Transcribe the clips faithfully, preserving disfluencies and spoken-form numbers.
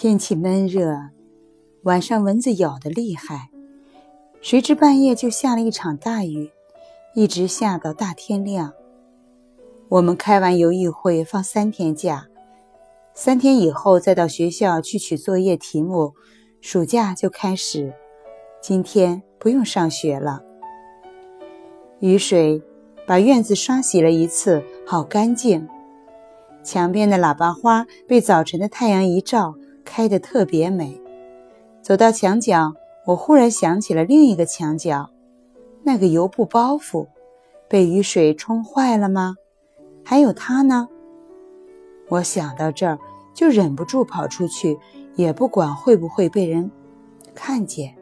天气闷热，晚上蚊子咬得厉害，谁知半夜就下了一场大雨，一直下到大天亮。我们开完游艺会放三天假，三天以后再到学校去取作业题目，暑假就开始，今天不用上学了。雨水把院子刷洗了一次，好干净。墙边的喇叭花被早晨的太阳一照，开得特别美。走到墙角，我忽然想起了另一个墙角，那个油布包袱被雨水冲坏了吗？还有它呢？我想到这儿，就忍不住跑出去，也不管会不会被人看见。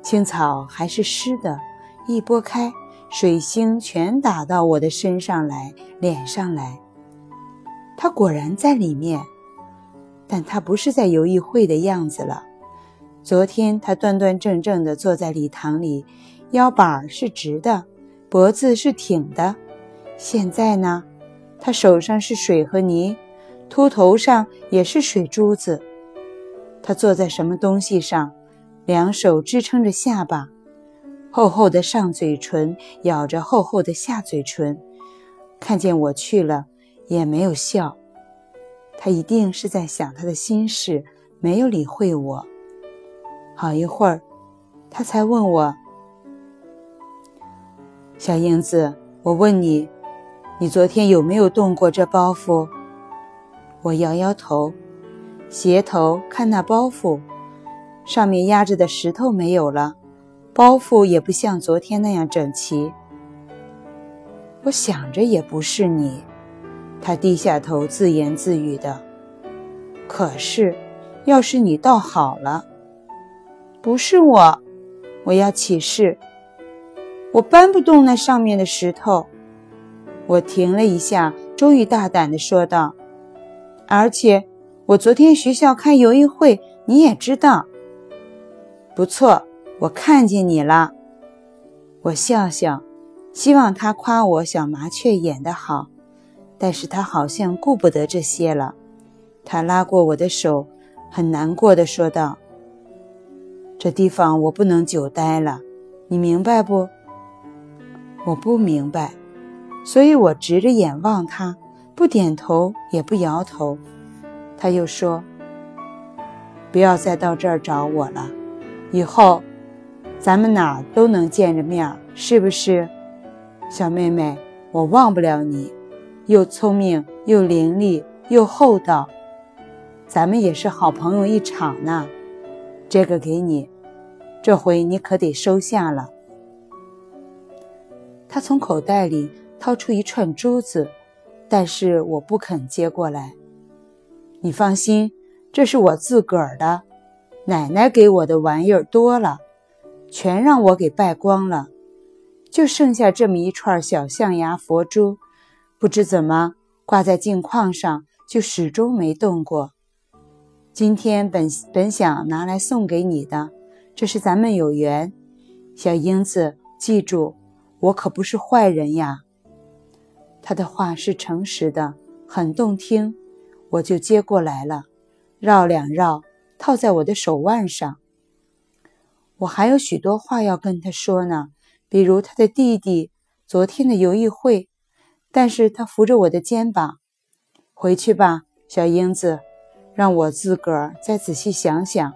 青草还是湿的，一拨开，水星全打到我的身上来，脸上来。它果然在里面，但它不是在游艺会的样子了。昨天他端端正正地坐在礼堂里，腰板是直的，脖子是挺的。现在呢，他手上是水和泥，秃头上也是水珠子。他坐在什么东西上，两手支撑着下巴，厚厚的上嘴唇咬着厚厚的下嘴唇。看见我去了，也没有笑。他一定是在想他的心事，没有理会我。好一会儿，他才问我：“小英子，我问你，你昨天有没有动过这包袱？”我摇摇头，斜头看那包袱，上面压着的石头没有了，包袱也不像昨天那样整齐。我想着也不是你，他低下头自言自语的。可是，要是你倒好了。不是我，我要起誓，我搬不动那上面的石头。我停了一下，终于大胆地说道：“而且我昨天学校开游艺会，你也知道。”不错，我看见你了。我笑笑，希望他夸我小麻雀演得好，但是他好像顾不得这些了。他拉过我的手，很难过地说道：“这地方我不能久待了，你明白不？”我不明白，所以我直着眼望他，不点头也不摇头。他又说：“不要再到这儿找我了，以后咱们哪儿都能见着面，是不是？小妹妹，我忘不了你，又聪明又伶俐又厚道，咱们也是好朋友一场呢。这个给你，这回你可得收下了。”他从口袋里掏出一串珠子，但是我不肯接过来。“你放心，这是我自个儿的，奶奶给我的玩意儿多了，全让我给败光了，就剩下这么一串小象牙佛珠，不知怎么挂在镜框上，就始终没动过。今天本本想拿来送给你的，这是咱们有缘。小英子，记住，我可不是坏人呀。”他的话是诚实的，很动听，我就接过来了，绕两绕，套在我的手腕上。我还有许多话要跟他说呢，比如他的弟弟，昨天的游艺会，但是他扶着我的肩膀：“回去吧，小英子，让我自个儿再仔细想想，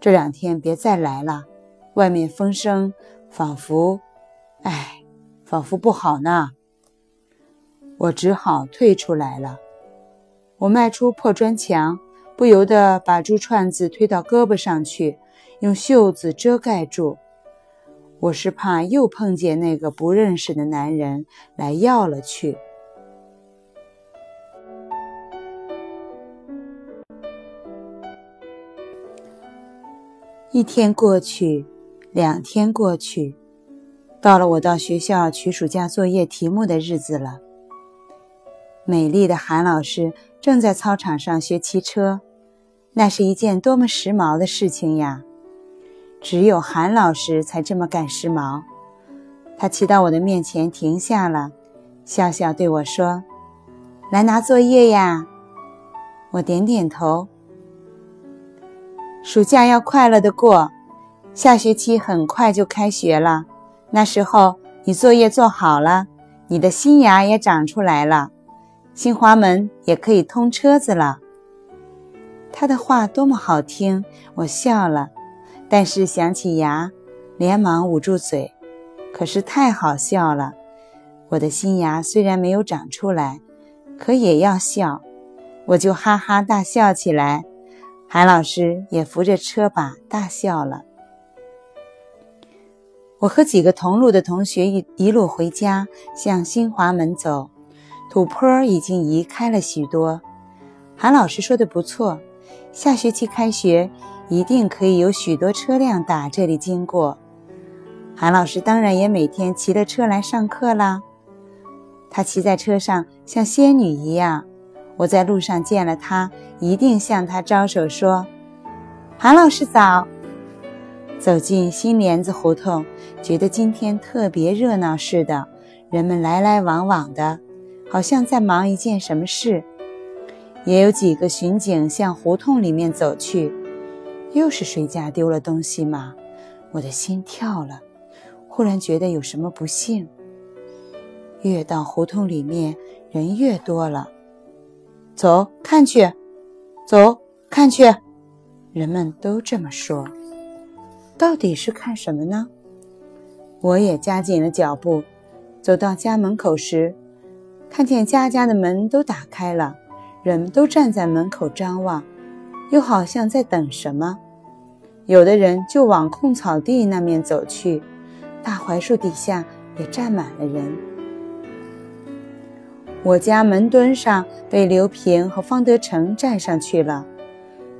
这两天别再来了，外面风声仿佛，哎，仿佛不好呢。”我只好退出来了。我迈出破砖墙，不由得把珠串子推到胳膊上去，用袖子遮盖住。我是怕又碰见那个不认识的男人来要了去。一天过去，两天过去，到了我到学校取暑假作业题目的日子了。美丽的韩老师正在操场上学骑车，那是一件多么时髦的事情呀！只有韩老师才这么赶时髦。他骑到我的面前停下了，笑笑对我说：“来拿作业呀。”我点点头。暑假要快乐地过，下学期很快就开学了，那时候你作业做好了，你的新芽也长出来了，新华门也可以通车子了。他的话多么好听，我笑了，但是想起牙，连忙捂住嘴，可是太好笑了。我的新牙虽然没有长出来，可也要笑，我就哈哈大笑起来，韩老师也扶着车把大笑了。我和几个同路的同学一路回家，向新华门走，土坡已经移开了许多。韩老师说的不错，下学期开学一定可以有许多车辆打这里经过。韩老师当然也每天骑着车来上课啦。他骑在车上像仙女一样，我在路上见了他，一定向他招手说：“韩老师早。”走进新莲子胡同，觉得今天特别热闹似的，人们来来往往的，好像在忙一件什么事。也有几个巡警向胡同里面走去。又是谁家丢了东西吗？我的心跳了，忽然觉得有什么不幸。越到胡同里面，人越多了。走，看去，走，看去，人们都这么说。到底是看什么呢？我也加紧了脚步，走到家门口时，看见家家的门都打开了，人们都站在门口张望，又好像在等什么。有的人就往空草地那面走去，大槐树底下也站满了人。我家门墩上被刘平和方德成站上去了，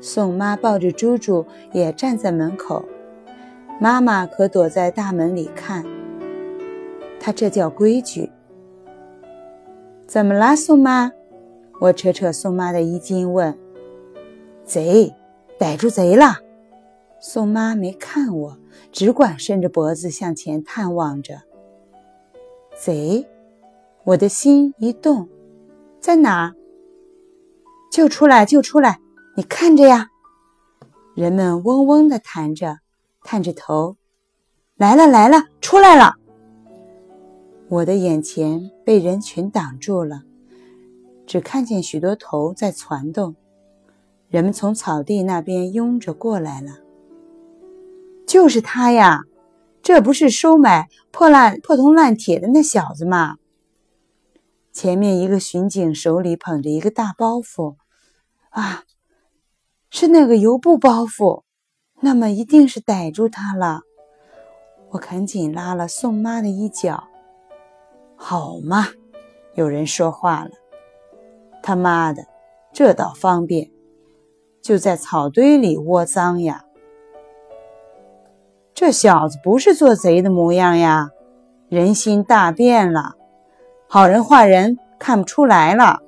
宋妈抱着猪猪也站在门口。妈妈可躲在大门里看，她这叫规矩。怎么啦，宋妈？我扯扯宋妈的衣襟问。贼，逮住贼了！宋妈没看我，只管伸着脖子向前探望着。贼？我的心一动，在哪儿？就出来，就出来，你看着呀！人们嗡嗡地谈着。探着头，来了来了，出来了！我的眼前被人群挡住了，只看见许多头在攒动，人们从草地那边拥着过来了。就是他呀，这不是收买破烂破铜烂铁的那小子吗？前面一个巡警手里捧着一个大包袱，啊，是那个油布包袱。那么一定是逮住他了。我赶紧拉了宋妈的衣角。好嘛，有人说话了。他妈的，这倒方便，就在草堆里窝脏呀。这小子不是做贼的模样呀，人心大变了，好人坏人看不出来了。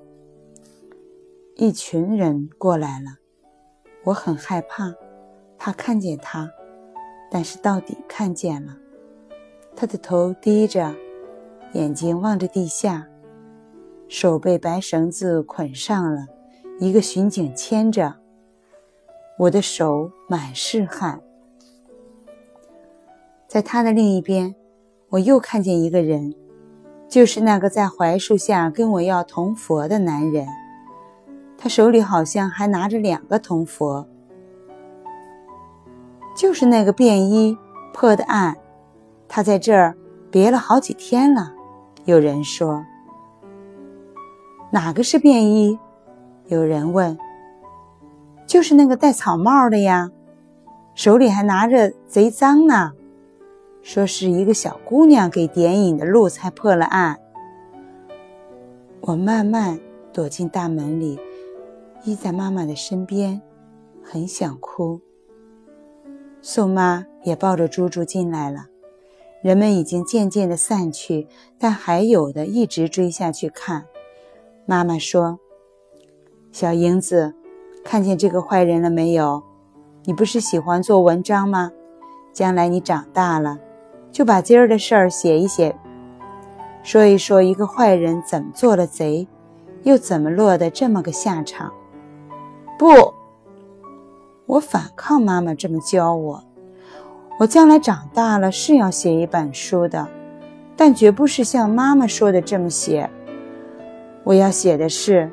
一群人过来了，我很害怕。他看见他，但是到底看见了。他的头低着，眼睛望着地下，手被白绳子捆上了，一个巡警牵着。我的手满是汗。在他的另一边，我又看见一个人，就是那个在槐树下跟我要铜佛的男人，他手里好像还拿着两个铜佛。就是那个便衣破的案，他在这儿别了好几天了。有人说。哪个是便衣？有人问。就是那个戴草帽的呀，手里还拿着贼赃呢，说是一个小姑娘给点引的路才破了案。我慢慢躲进大门里，依在妈妈的身边，很想哭。宋妈也抱着猪猪进来了，人们已经渐渐地散去，但还有的一直追下去看。妈妈说：“小英子，看见这个坏人了没有？你不是喜欢做文章吗？将来你长大了，就把今儿的事儿写一写，说一说一个坏人怎么做了贼，又怎么落得这么个下场。”不，我反抗妈妈这么教我。我将来长大了是要写一本书的，但绝不是像妈妈说的这么写。我要写的是，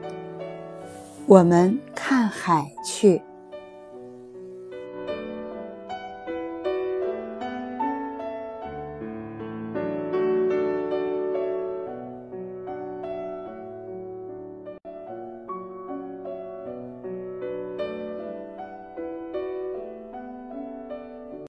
我们看海去。